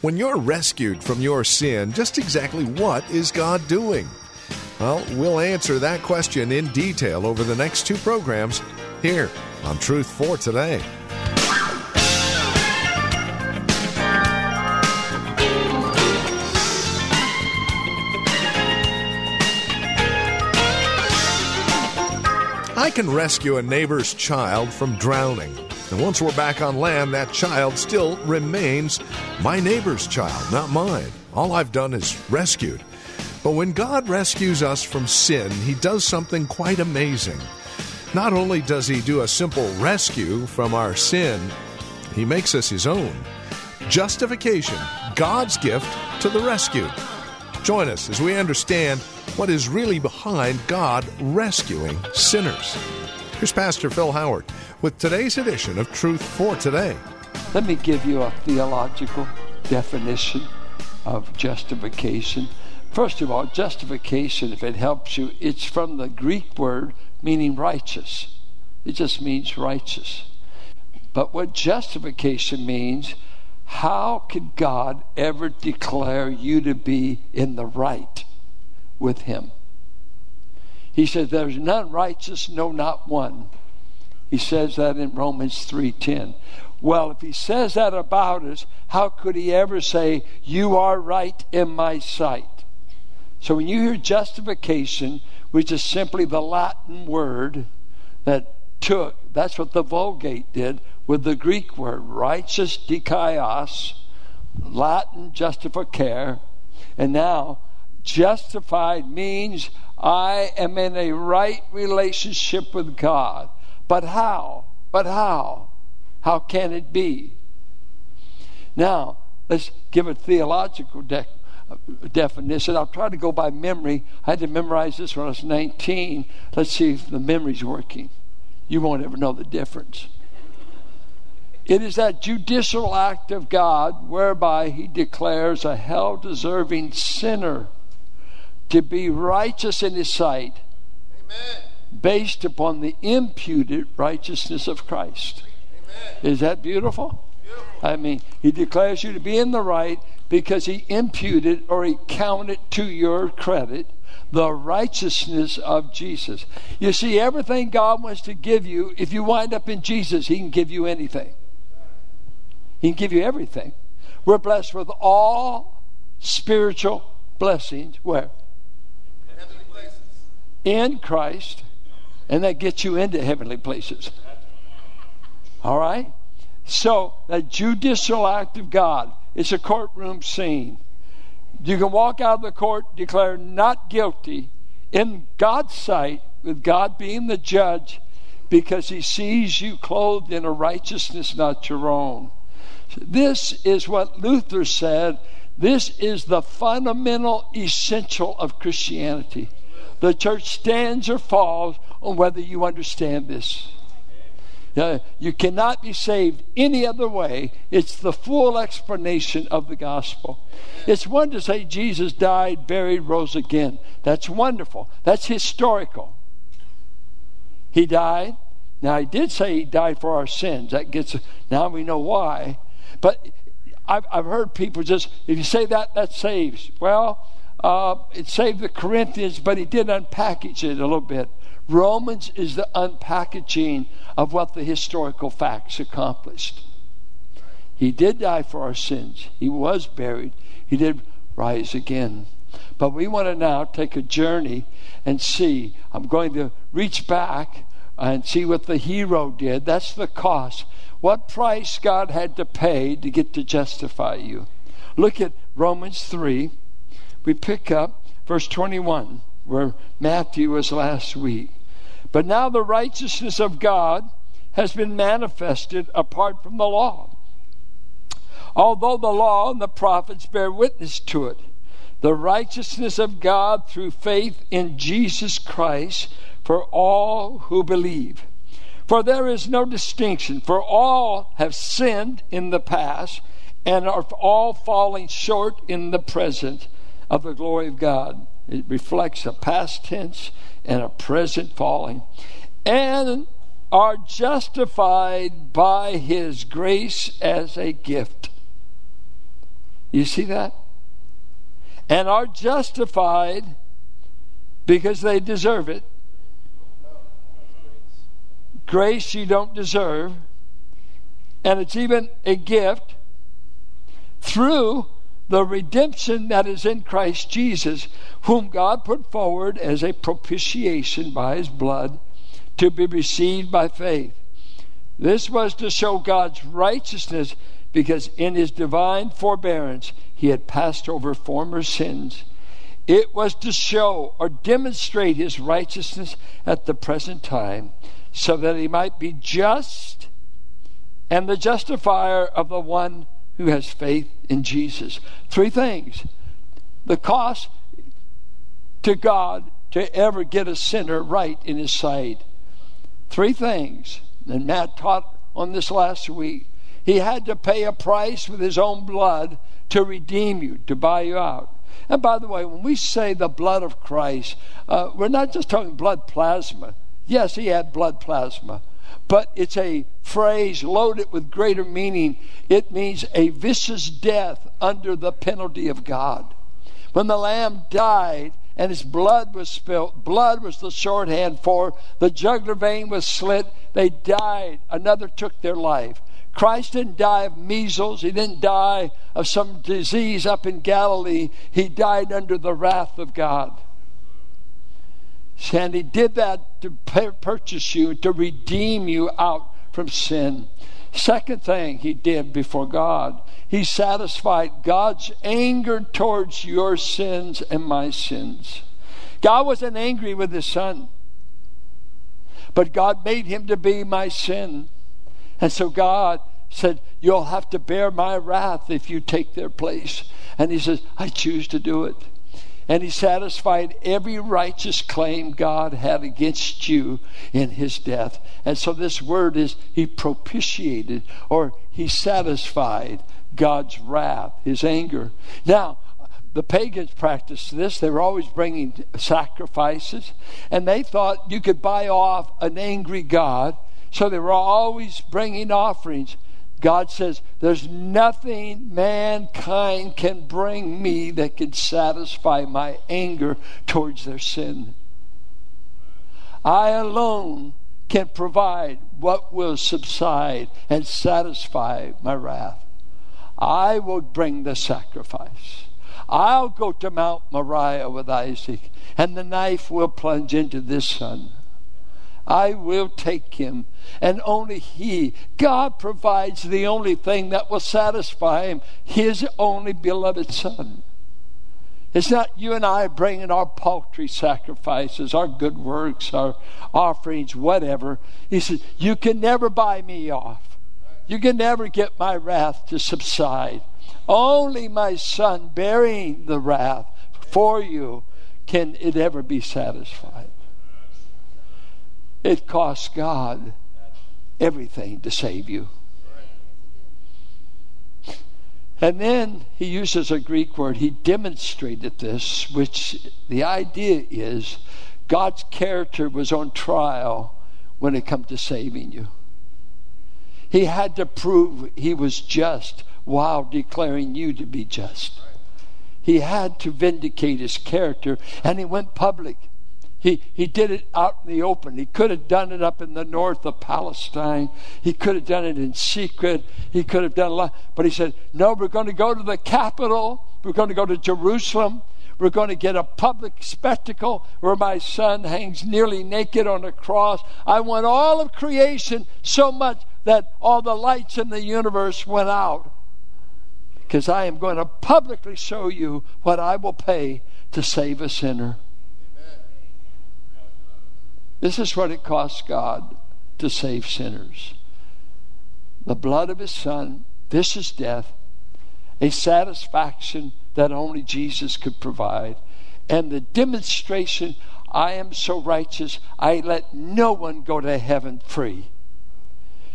When you're rescued from your sin, just exactly what is God doing? Well, we'll answer that question in detail over the next two programs here on Truth for Today. I can rescue a neighbor's child from drowning. And once we're back on land, that child still remains my neighbor's child, not mine. All I've done is rescued. But when God rescues us from sin, He does something quite amazing. Not only does He do a simple rescue from our sin, He makes us His own. Justification, God's gift to the rescued. Join us as we understand what is really behind God rescuing sinners. Here's Pastor Phil Howard with today's edition of Truth for Today. Let me give you a theological definition of justification. First of all, justification, if it helps you, it's from the Greek word meaning righteous. It just means righteous. But what justification means, how could God ever declare you to be in the right with Him? He said, there's none righteous, no, not one. He says that in Romans 3:10. Well, if He says that about us, how could He ever say, you are right in my sight? So when you hear justification, which is simply the Latin word that took, that's what the Vulgate did with the Greek word, righteous dikaios, Latin justificare, and now justified means I am in a right relationship with God. But how? How can it be? Now, let's give a theological definition. I'll try to go by memory. I had to memorize this when I was 19. Let's see if the memory's working. You won't ever know the difference. It is that judicial act of God whereby He declares a hell-deserving sinner to be righteous in His sight. Amen. Based upon the imputed righteousness of Christ. Amen. Is that beautiful? Beautiful? I mean, He declares you to be in the right because He imputed, or He counted to your credit, the righteousness of Jesus. You see, everything God wants to give you, if you wind up in Jesus, He can give you anything. He can give you everything. We're blessed with all spiritual blessings. Where? In Christ, and that gets you into heavenly places. All right? So, the judicial act of God is a courtroom scene. You can walk out of the court, declare not guilty in God's sight, with God being the judge, because He sees you clothed in a righteousness not your own. This is what Luther said. This is the fundamental essential of Christianity. The church stands or falls on whether you understand this. You cannot be saved any other way. It's the full explanation of the gospel. It's one to say Jesus died, buried, rose again. That's wonderful. That's historical. He died. Now, He did say He died for our sins. That gets, now we know why. But I've heard people just, if you say that, that saves. Well, it saved the Corinthians, but He did unpackage it a little bit. Romans is the unpackaging of what the historical facts accomplished. He did die for our sins. He was buried. He did rise again. But we want to now take a journey and see. I'm going to reach back and see what the hero did. That's the cost. What price God had to pay to get to justify you. Look at Romans 3. We pick up verse 21, where Matthew was last week. But now the righteousness of God has been manifested apart from the law, although the law and the prophets bear witness to it, the righteousness of God through faith in Jesus Christ for all who believe. For there is no distinction, for all have sinned in the past and are all falling short in the present of the glory of God. It reflects a past tense and a present falling. And are justified by his grace as a gift. You see that? And are justified because they deserve it. Grace you don't deserve. And it's even a gift through the redemption that is in Christ Jesus, whom God put forward as a propitiation by his blood to be received by faith. This was to show God's righteousness, because in his divine forbearance he had passed over former sins. It was to show or demonstrate his righteousness at the present time, so that he might be just and the justifier of the one who has faith in Jesus. Three things. The cost to God to ever get a sinner right in his sight. Three things. And Matt taught on this last week. He had to pay a price with his own blood to redeem you, to buy you out. And by the way, when we say the blood of Christ, we're not just talking blood plasma. Yes, he had blood plasma. But it's a phrase loaded with greater meaning. It means a vicious death under the penalty of God. When the Lamb died and his blood was spilt, blood was the shorthand for the jugular vein was slit. They died. Another took their life. Christ didn't die of measles. He didn't die of some disease up in Galilee. He died under the wrath of God. And he did that to purchase you, to redeem you out from sin. Second thing he did before God, he satisfied God's anger towards your sins and my sins. God wasn't angry with his son, but God made him to be my sin. And so God said, you'll have to bear my wrath if you take their place. And he says, I choose to do it. And he satisfied every righteous claim God had against you in his death. And so this word is he propitiated, or he satisfied God's wrath, his anger. Now, the pagans practiced this. They were always bringing sacrifices. And they thought you could buy off an angry God. So they were always bringing offerings. God says, there's nothing mankind can bring me that can satisfy my anger towards their sin. I alone can provide what will subside and satisfy my wrath. I will bring the sacrifice. I'll go to Mount Moriah with Isaac, and the knife will plunge into this son. I will take him, and only he, God provides the only thing that will satisfy him, his only beloved son. It's not you and I bringing our paltry sacrifices, our good works, our offerings, whatever. He says, you can never buy me off. You can never get my wrath to subside. Only my son bearing the wrath for you can it ever be satisfied. It costs God everything to save you. And then he uses a Greek word. He demonstrated this, which the idea is God's character was on trial when it comes to saving you. He had to prove he was just while declaring you to be just. He had to vindicate his character, and he went public. He did it out in the open. He could have done it up in the north of Palestine. He could have done it in secret. He could have done a lot. But he said, no, we're going to go to the capital. We're going to go to Jerusalem. We're going to get a public spectacle where my son hangs nearly naked on a cross. I want all of creation so much that all the lights in the universe went out, because I am going to publicly show you what I will pay to save a sinner. This is what it costs God to save sinners. The blood of his son, this is death, a satisfaction that only Jesus could provide. And the demonstration, I am so righteous, I let no one go to heaven free.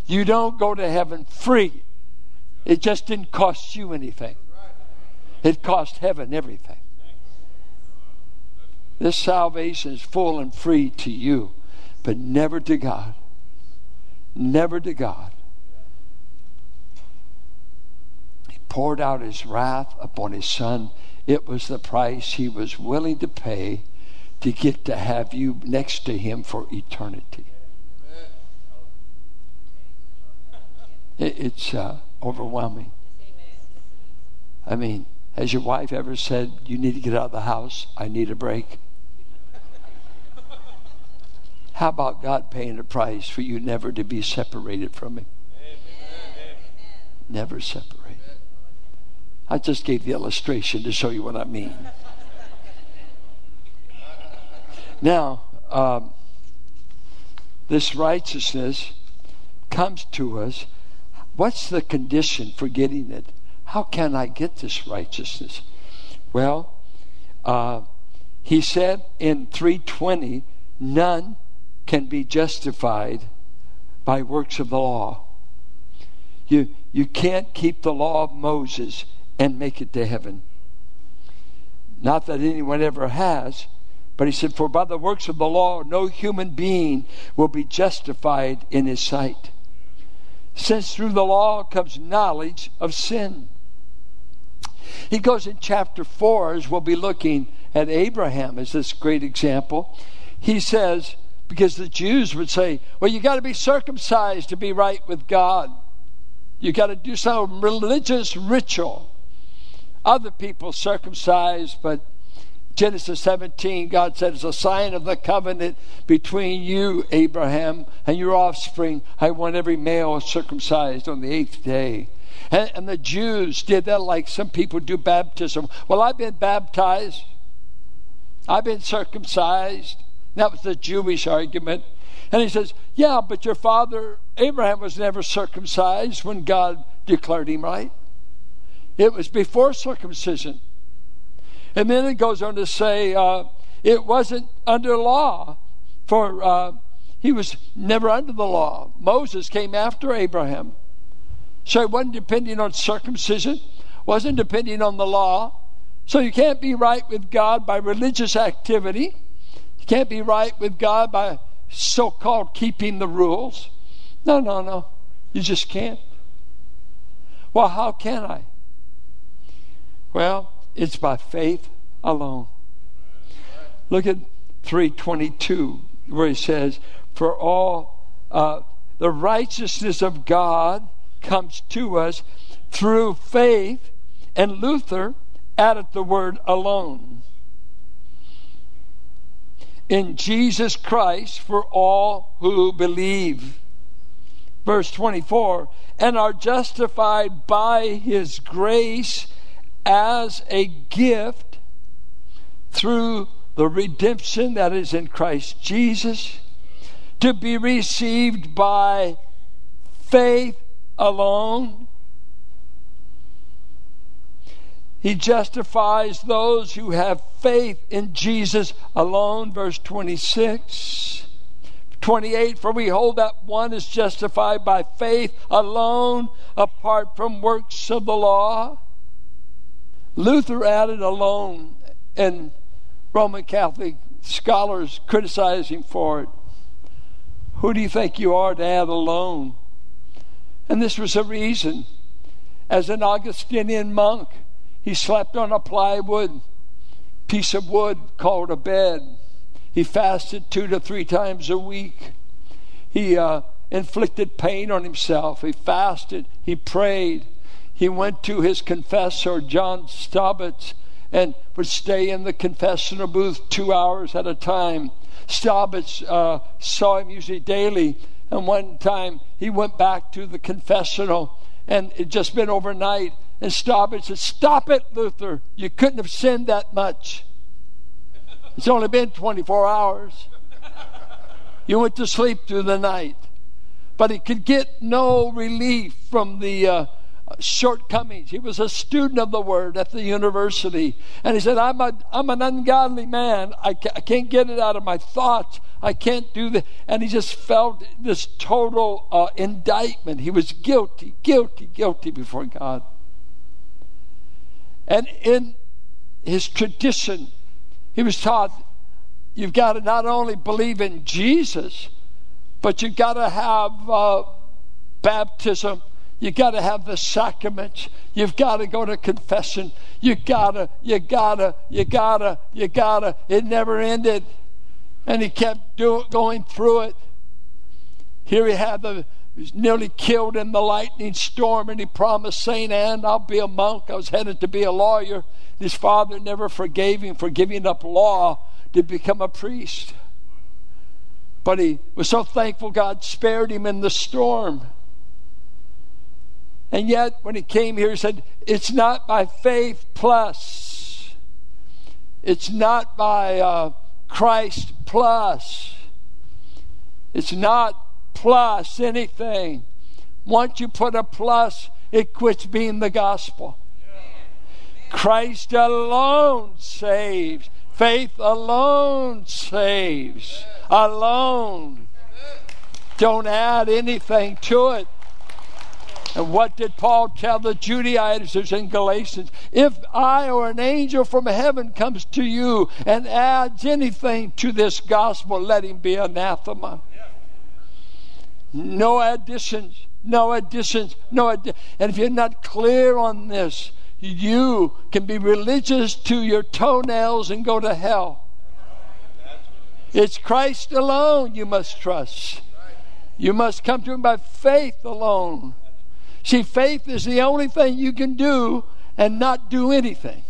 You don't go to heaven free. It just didn't cost you anything. It cost heaven everything. This salvation is full and free to you, but never to God. Never to God. He poured out his wrath upon his son. It was the price he was willing to pay to get to have you next to him for eternity. It's overwhelming. I mean, has your wife ever said, you need to get out of the house, I need a break? How about God paying the price for you never to be separated from him? Amen. Never separated. I just gave the illustration to show you what I mean. Now, this righteousness comes to us. What's the condition for getting it? How can I get this righteousness? Well, he said in 3:20, none can be justified by works of the law. You can't keep the law of Moses and make it to heaven. Not that anyone ever has, but he said, for by the works of the law, no human being will be justified in his sight, since through the law comes knowledge of sin. He goes in chapter 4, as we'll be looking at Abraham as this great example. He says, because the Jews would say, well, you got to be circumcised to be right with God. You got to do some religious ritual. Other people circumcised, but Genesis 17, God said, it's a sign of the covenant between you, Abraham, and your offspring. I want every male circumcised on the 8th day. And the Jews did that like some people do baptism. Well, I've been baptized. I've been circumcised. That was the Jewish argument. And he says, yeah, but your father, Abraham, was never circumcised when God declared him right. It was before circumcision. And then it goes on to say it wasn't under law, for he was never under the law. Moses came after Abraham. So it wasn't depending on circumcision, wasn't depending on the law. So you can't be right with God by religious activity. You can't be right with God by so-called keeping the rules. No. You just can't. Well, how can I? Well, it's by faith alone. Look at 3:22, where he says, for all the righteousness of God comes to us through faith. And Luther added the word alone. In Jesus Christ for all who believe. Verse 24, and are justified by his grace as a gift through the redemption that is in Christ Jesus, to be received by faith alone. He justifies those who have faith in Jesus alone. Verse 26, 28, for we hold that one is justified by faith alone, apart from works of the law. Luther added alone, and Roman Catholic scholars criticize him for it. Who do you think you are to add alone? And this was a reason. As an Augustinian monk, he slept on a plywood piece of wood called a bed. He fasted 2 to 3 times a week. He inflicted pain on himself. He fasted. He prayed. He went to his confessor, Johann Staupitz, and would stay in the confessional booth 2 hours at a time. Staupitz saw him usually daily, and one time he went back to the confessional, and it had just been overnight, and Staupitz said, stop it, Luther. You couldn't have sinned that much. It's only been 24 hours. You went to sleep through the night. But he could get no relief from the shortcomings. He was a student of the Word at the university. And he said, I'm an ungodly man. I can't get it out of my thoughts. I can't do this. And he just felt this total indictment. He was guilty, guilty, guilty before God. And in his tradition, he was taught, you've got to not only believe in Jesus, but you've got to have baptism. You've got to have the sacraments. You've got to go to confession. You gotta. It never ended. And he kept going through it. Here he was nearly killed in the lightning storm, and he promised St. Anne, I'll be a monk. I was headed to be a lawyer. His father never forgave him for giving up law to become a priest. But he was so thankful God spared him in the storm. And yet, when he came here, he said, it's not by faith plus. It's not by Christ plus. It's not plus anything. Once you put a plus, it quits being the gospel. Yeah. Christ alone saves. Faith alone saves. Amen. Alone. Amen. Don't add anything to it. And what did Paul tell the Judaizers in Galatians? If I or an angel from heaven comes to you and adds anything to this gospel, let him be anathema. No additions, no additions, no additions. And if you're not clear on this, you can be religious to your toenails and go to hell. It's Christ alone you must trust. You must come to him by faith alone. See, faith is the only thing you can do and not do anything.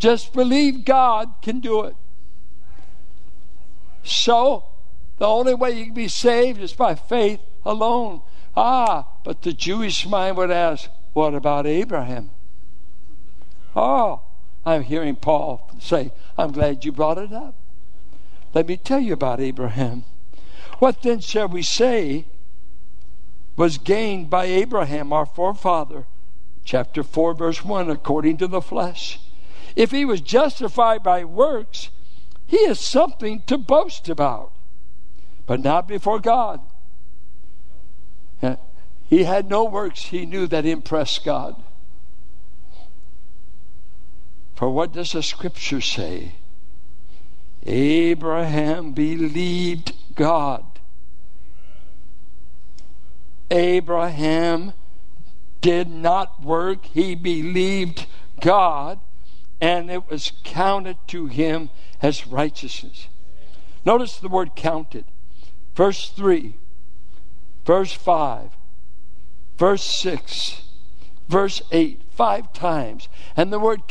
Just believe God can do it. So, the only way you can be saved is by faith alone. But the Jewish mind would ask, what about Abraham? Oh, I'm hearing Paul say, I'm glad you brought it up. Let me tell you about Abraham. What then shall we say was gained by Abraham, our forefather? Chapter 4, verse 1, according to the flesh. If he was justified by works, he is something to boast about, but not before God. He had no works, he knew, that impressed God. For what does the Scripture say? Abraham believed God. Abraham did not work. He believed God, and it was counted to him as righteousness. Notice the word counted. Verse 3, verse 5, verse 6, verse 8, 5 times. And the word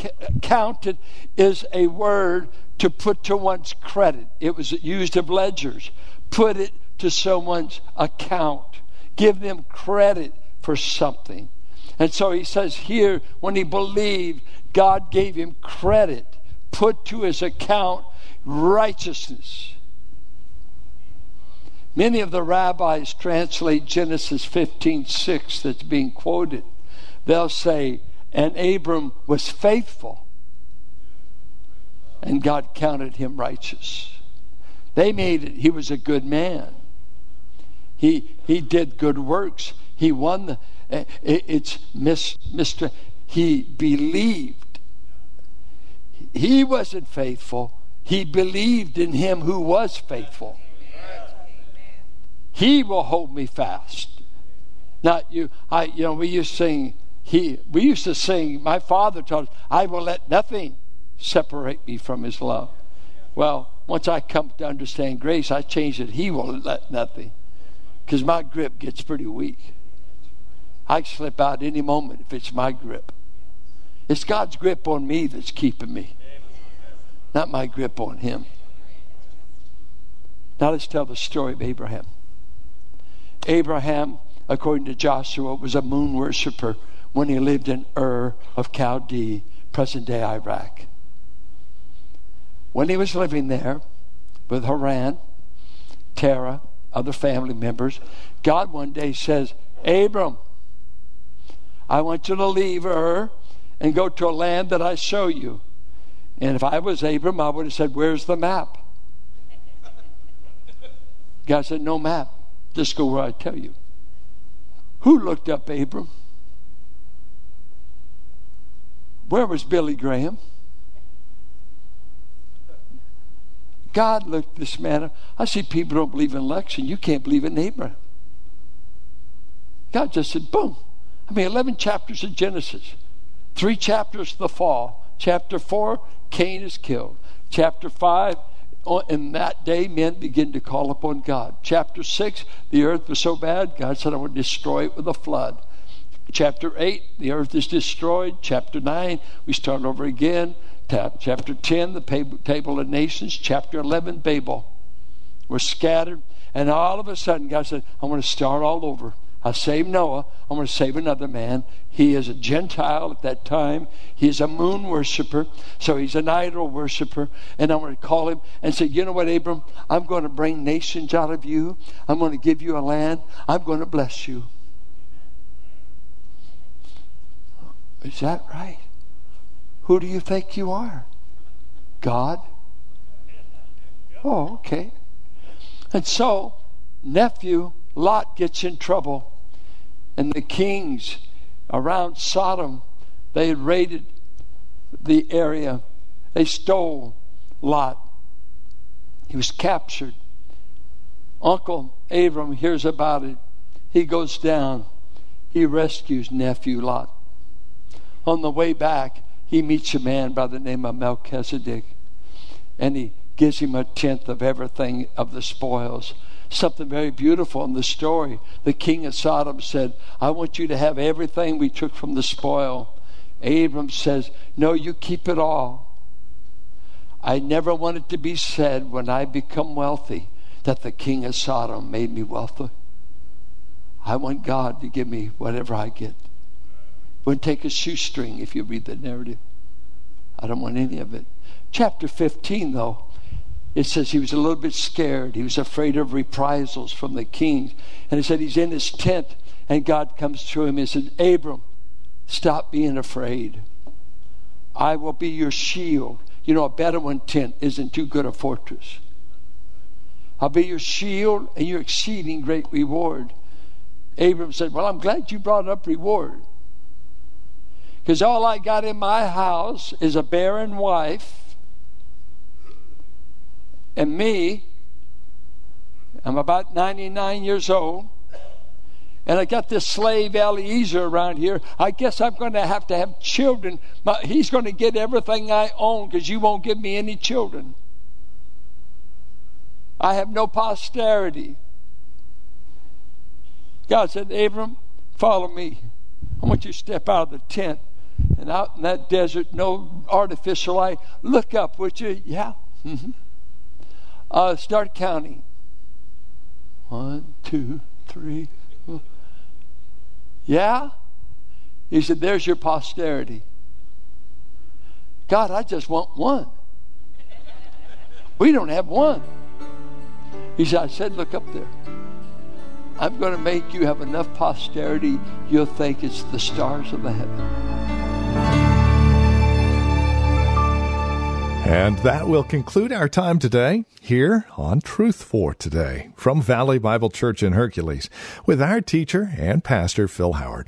counted is a word to put to one's credit. It was used of ledgers. Put it to someone's account. Give them credit for something. And so he says here, when he believed, God gave him credit, put to his account righteousness. Many of the rabbis translate Genesis 15:6 that's being quoted. They'll say, and Abram was faithful, and God counted him righteous. They made it, he was a good man. He did good works. He won he believed. He wasn't faithful. He believed in him who was faithful. He will hold me fast. Not you. We used to sing, my father taught us, I will let nothing separate me from his love. Well, once I come to understand grace, I changed it. He will let nothing. Because my grip gets pretty weak. I slip out any moment if it's my grip. It's God's grip on me that's keeping me, not my grip on him. Now let's tell the story of Abraham. Abraham, according to Joshua, was a moon worshiper when he lived in Ur of Chaldee, present-day Iraq. When he was living there with Haran, Terah, other family members, God one day says, Abram, I want you to leave Ur and go to a land that I show you. And if I was Abram, I would have said, where's the map? God said, no map. Just go where I tell you. Who looked up Abram? Where was Billy Graham? God looked this man up. I see people don't believe in election. You can't believe in Abraham. God just said, boom. I mean, 11 chapters of Genesis. 3 chapters of the fall. Chapter 4, Cain is killed. Chapter 5, in that day, men begin to call upon God. Chapter 6, the earth was so bad, God said, I will destroy it with a flood. Chapter 8, the earth is destroyed. Chapter 9, we start over again. Chapter 10, the table of nations. Chapter 11, Babel. We're scattered. And all of a sudden, God said, I'm going to start all over. I saved Noah. I'm going to save another man. He is a Gentile at that time. He is a moon worshiper. So he's an idol worshiper. And I'm going to call him and say, you know what, Abram? I'm going to bring nations out of you. I'm going to give you a land. I'm going to bless you. Is that right? Who do you think you are? God? Oh, okay. And so, nephew Lot gets in trouble. And the kings around Sodom, they raided the area. They stole Lot. He was captured. Uncle Abram hears about it. He goes down. He rescues nephew Lot. On the way back, he meets a man by the name of Melchizedek, and he gives him a tenth of everything of the spoils. Something very beautiful in the story. The king of Sodom said, I want you to have everything we took from the spoil. Abram says, no, you keep it all. I never want it to be said when I become wealthy that the king of Sodom made me wealthy. I want God to give me whatever I get. Wouldn't take a shoestring if you read the narrative. I don't want any of it. Chapter 15, though, it says he was a little bit scared. He was afraid of reprisals from the kings. And it said he's in his tent, and God comes to him and says, Abram, stop being afraid. I will be your shield. You know, a Bedouin tent isn't too good a fortress. I'll be your shield and your exceeding great reward. Abram said, well, I'm glad you brought up reward. Because all I got in my house is a barren wife and me. I'm about 99 years old. And I got this slave Eliezer around here. I guess I'm going to have children. He's going to get everything I own because you won't give me any children. I have no posterity. God said, Abram, follow me. I want you to step out of the tent. And out in that desert, no artificial light. Look up, would you? Yeah. Mm-hmm. Start counting. 1, 2, 3, 4. Yeah? He said, there's your posterity. God, I just want one. We don't have one. He said, I said, look up there. I'm going to make you have enough posterity, you'll think it's the stars of the heaven. And that will conclude our time today here on Truth for Today from Valley Bible Church in Hercules with our teacher and pastor, Phil Howard.